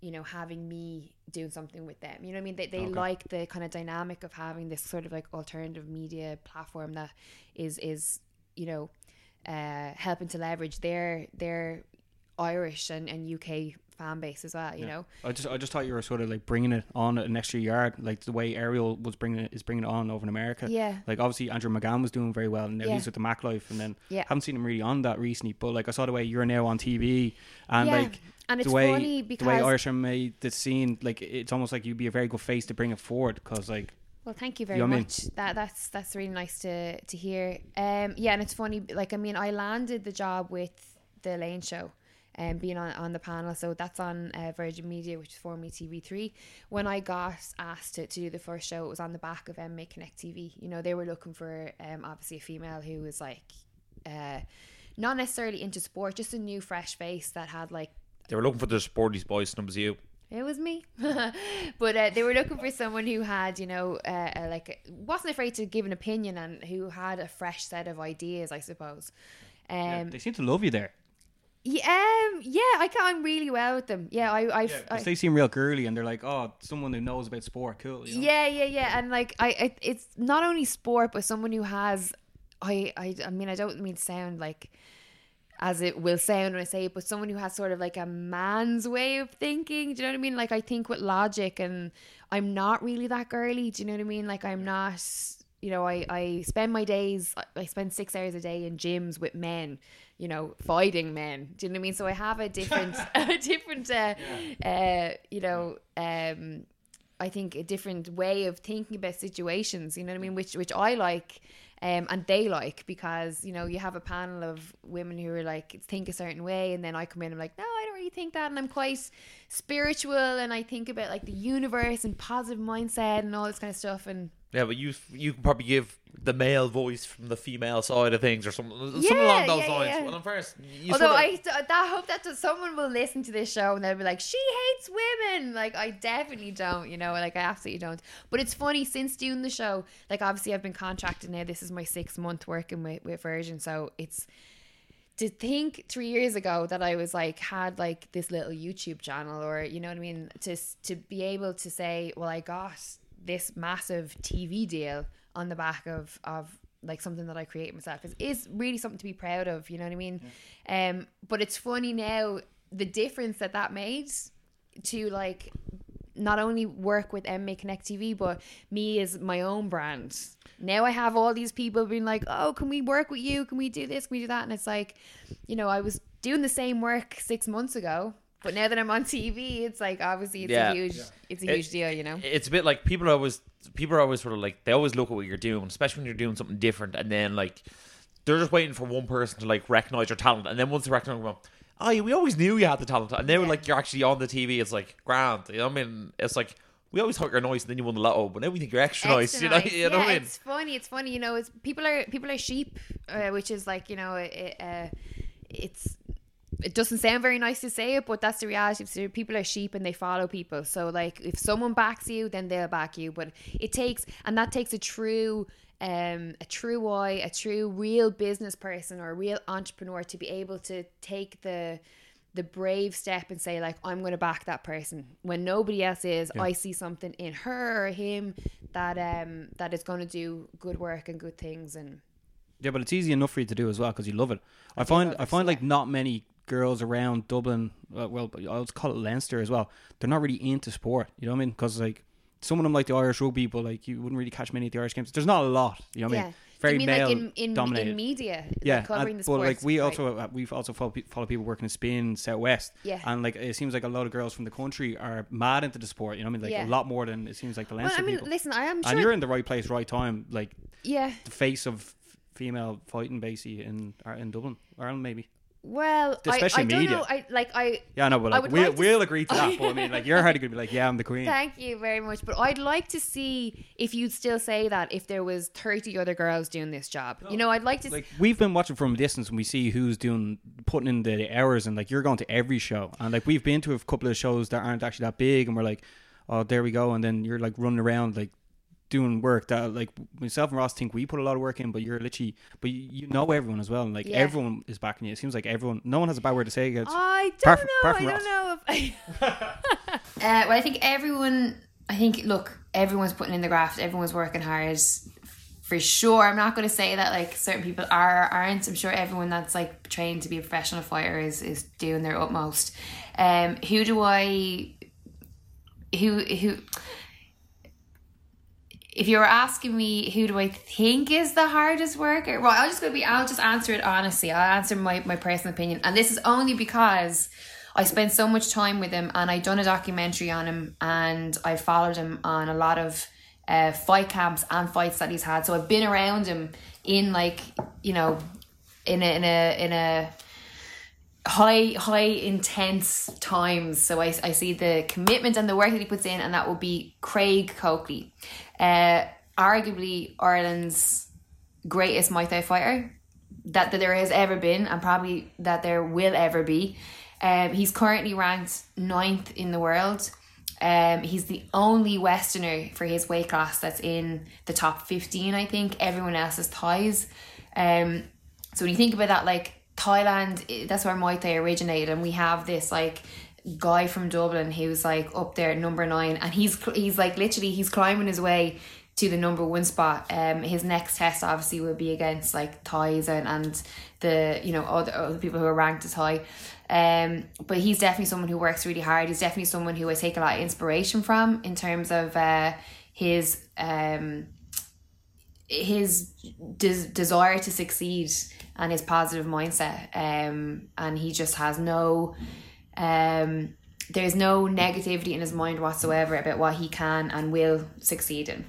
you know, having me doing something with them. You know what I mean? They okay. like the kind of dynamic of having this sort of like alternative media platform that is you know, helping to leverage their Irish and UK fan base as well, you yeah. know? I just thought you were sort of like bringing it on an extra yard, like the way Ariel was bringing it on over in America. Yeah. Like obviously Andrew McGann was doing very well and now yeah. he's with the Mac Life, and then yeah. haven't seen him really on that recently, but like I saw the way you're now on TV and yeah. like and it's funny because the way Irish made the scene, like it's almost like you'd be a very good face to bring it forward because like. Well, thank you very much. That's really nice to hear. Yeah, and it's funny, like I mean I landed the job with the Lane Show. Being on the panel, so that's on Virgin Media, which is formerly TV3. When I got asked to do the first show, it was on the back of MMA Connect TV. You know, they were looking for obviously a female who was like not necessarily into sport, just a new fresh face that had like. They were looking for the sporty boys, and it was you. It was me. But they were looking for someone who had, you know, like wasn't afraid to give an opinion and who had a fresh set of ideas, I suppose. Yeah, they seem to love you there. Yeah, yeah, I get on really well with them. Yeah, I they seem real girly, and they're like, oh, someone who knows about sport, cool. You know? Yeah, and like, it's not only sport, but someone who has, I mean, I don't mean to sound like, as it will sound when I say it, but someone who has sort of like a man's way of thinking. Do you know what I mean? Like, I think with logic, and I'm not really that girly. Do you know what I mean? Like, I'm not. You know, I spend 6 hours a day in gyms with men, you know, fighting men. Do you know what I mean? So I have a different, you know, I think a different way of thinking about situations, you know what I mean? Which I like, and they like, because, you know, you have a panel of women who are like, think a certain way. And then I come in and I'm like, no, I don't really think that. And I'm quite spiritual. And I think about like the universe and positive mindset and all this kind of stuff. And, yeah, but you can probably give the male voice from the female side of things or something along those lines. Yeah. Well, in fairness, I hope that someone will listen to this show and they'll be like, she hates women. Like, I definitely don't, you know, like I absolutely don't. But it's funny, since doing the show, like obviously I've been contracted now. This is my 6th month working with Virgin. So it's, to think 3 years ago that I was like, had like this little YouTube channel or, you know what I mean? To be able to say, well, I got this massive TV deal on the back of like something that I create myself is really something to be proud of, you know what I mean? Yeah. But it's funny now, the difference that made to like not only work with MMA Connect TV, but me as my own brand. Now I have all these people being like, oh, can we work with you? Can we do this? Can we do that? And it's like, you know, I was doing the same work 6 months ago. But now that I'm on TV, it's like obviously it's a huge deal, you know. It's a bit like people are always sort of like, they always look at what you're doing, especially when you're doing something different, and then like they're just waiting for one person to like recognize your talent, and then once they recognize them, oh yeah, we always knew you had the talent, and they were like, you're actually on the TV. It's like grand, you know what I mean? It's like, we always thought you're nice, and then you won the lotto, but now we think you're extra nice. You know what I mean? It's funny, you know. It's people are sheep, which is like, you know, it doesn't sound very nice to say it, but that's the reality. So people are sheep and they follow people. So like if someone backs you, then they'll back you. But that takes a true real business person or a real entrepreneur to be able to take the brave step and say like, I'm going to back that person when nobody else is. Yeah. I see something in her or him that is going to do good work and good things. And yeah, but it's easy enough for you to do as well because you love it. I find like not many girls around Dublin, well, I'll call it Leinster as well, they're not really into sport, you know what I mean? Because like some of them, like the Irish rugby, but like you wouldn't really catch many of the Irish games. There's not a lot, you know what I mean? very male dominated. Like in media, yeah. Like covering the sports, like we've also follow people working in Spain, Southwest, yeah. And like it seems like a lot of girls from the country are mad into the sport. You know what I mean? Like a lot more than it seems like the Leinster people. Listen, I am sure, and you're in the right place, right time. Like the face of female fighting basically in Dublin, Ireland, maybe. Well, especially I don't media. Know. We'll agree to that. But I mean, like, you're hardly going to be like, yeah, I'm the queen. Thank you very much. But I'd like to see if you'd still say that if there was 30 other girls doing this job. No, you know, I'd like to. Like, we've been watching from a distance, and we see who's putting in the hours, and like you're going to every show, and like we've been to a couple of shows that aren't actually that big, and we're like, oh, there we go, and then you're like running around like doing work that like myself and Ross think we put a lot of work in, but you're literally, but you know everyone as well, and like everyone is backing you. It seems like everyone, no one has a bad word to say against. I don't know. Well, I think everyone. Look, everyone's putting in the graft. Everyone's working hard, for sure. I'm not going to say that like certain people are or aren't. I'm sure everyone that's like trained to be a professional fighter is doing their utmost. If you were asking me who do I think is the hardest worker, well, I'll just answer it honestly. I'll answer my personal opinion. And this is only because I spent so much time with him, and I done a documentary on him, and I followed him on a lot of fight camps and fights that he's had. So I've been around him in like, you know, in a high intense times. So I see the commitment and the work that he puts in, and that would be Craig Coakley, arguably Ireland's greatest Muay Thai fighter that there has ever been, and probably that there will ever be. He's currently ranked 9th in the world. He's the only Westerner for his weight class that's in the top 15, I think. Everyone else is Thais. So when you think about that, like, Thailand, that's where Muay Thai originated, and we have this like guy from Dublin who's like up there at number 9, and he's like literally he's climbing his way to the number 1 spot. His next test obviously will be against like Thais and the, you know, other people who are ranked as high. But he's definitely someone who works really hard. He's definitely someone who I take a lot of inspiration from in terms of his desire to succeed and his positive mindset, and he just has no, there's no negativity in his mind whatsoever about what he can and will succeed in.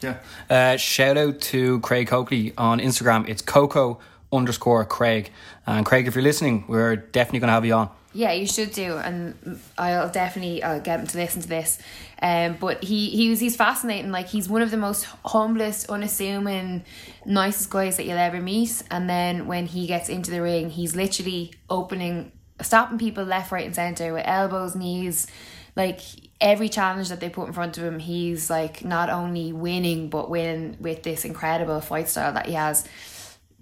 Yeah, shout out to Craig Coakley on Instagram. It's Coco_Craig, and Craig, if you're listening, we're definitely going to have you on. Yeah, you should do, and I'll get him to listen to this. But he's fascinating. Like, he's one of the most humblest, unassuming, nicest guys that you'll ever meet. And then when he gets into the ring, he's literally stopping people left, right, and center with elbows, knees. Like, every challenge that they put in front of him, he's like not only winning, but winning with this incredible fight style that he has.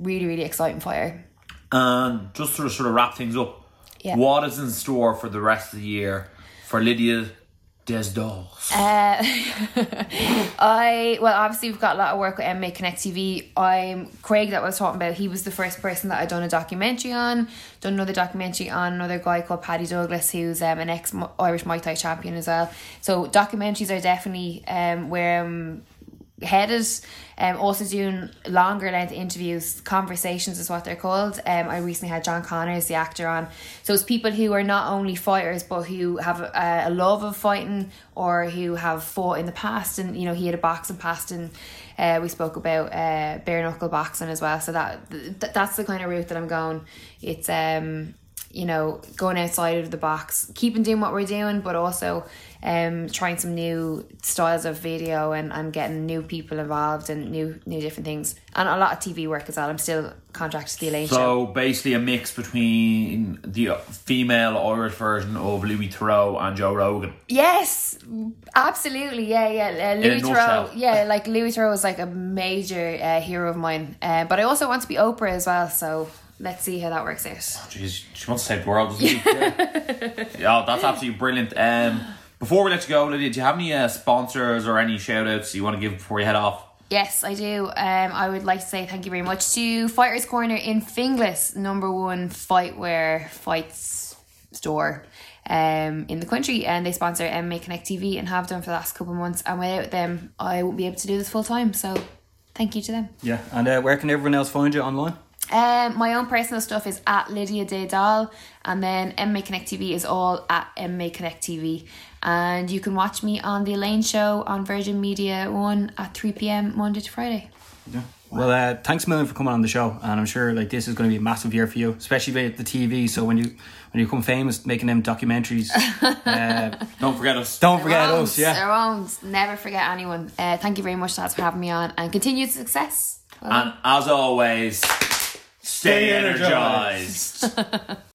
Really, really exciting fighter. And just to sort of wrap things up. Yeah. What is in store for the rest of the year for Lydia Desdos? Obviously we've got a lot of work with MMA Connect TV. Craig that I was talking about, he was the first person that I'd done a documentary on. Done another documentary on another guy called Paddy Douglas, who's an ex-Irish Muay Thai champion as well. So documentaries are definitely where I'm headed. Also doing longer length interviews, conversations is what they're called. I recently had John Connors, the actor, on. So it's people who are not only fighters, but who have a love of fighting, or who have fought in the past. And, you know, he had a boxing past, and we spoke about bare knuckle boxing as well. So that's the kind of route that I'm going. It's you know, going outside of the box, keeping doing what we're doing, but also trying some new styles of video, and getting new people involved and new different things, and a lot of TV work as well. I'm still contracted to the Elaine show. So basically a mix between the female Irish version of Louis Theroux and Joe Rogan. Yes, absolutely. Yeah. Louis Theroux. Yeah, like Louis Theroux is like a major hero of mine. But I also want to be Oprah as well. So. Let's see how that works out. Oh, geez. She wants to save the world, doesn't she? Yeah, that's absolutely brilliant. Before we let you go, Lydia, do you have any sponsors or any shout-outs you want to give before you head off? Yes, I do. I would like to say thank you very much to Fighters Corner in Finglas, #1 fightwear fights store in the country. And they sponsor MMA Connect TV and have done for the last couple of months. And without them, I wouldn't be able to do this full-time. So thank you to them. Yeah, and where can everyone else find you online? My own personal stuff is at Lydia Day Dahl, and then MMA Connect TV is all at MMA Connect TV. And you can watch me on The Elaine Show on Virgin Media 1 at 3pm Monday to Friday. Yeah. Well, thanks a million for coming on the show, and I'm sure like this is going to be a massive year for you, especially with the TV. So when you become famous, making them documentaries, don't forget us. Don't forget us. Yeah, I won't. Never forget anyone. Thank you very much, lads, for having me on, and continued success. Well, and as always, stay energized.